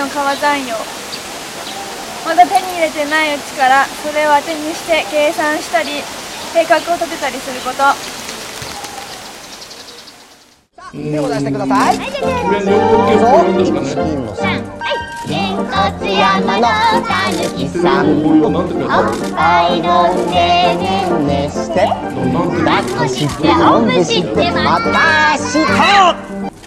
の革残用、まだ手に入れてないうちからそれを当てにして計算したり計画を立てたりすること。手を出してください。はい、手を出してください。神骨山のたぬきさん、おっぱい飲んでねんねして、抱っこしておんぶしてまた明日。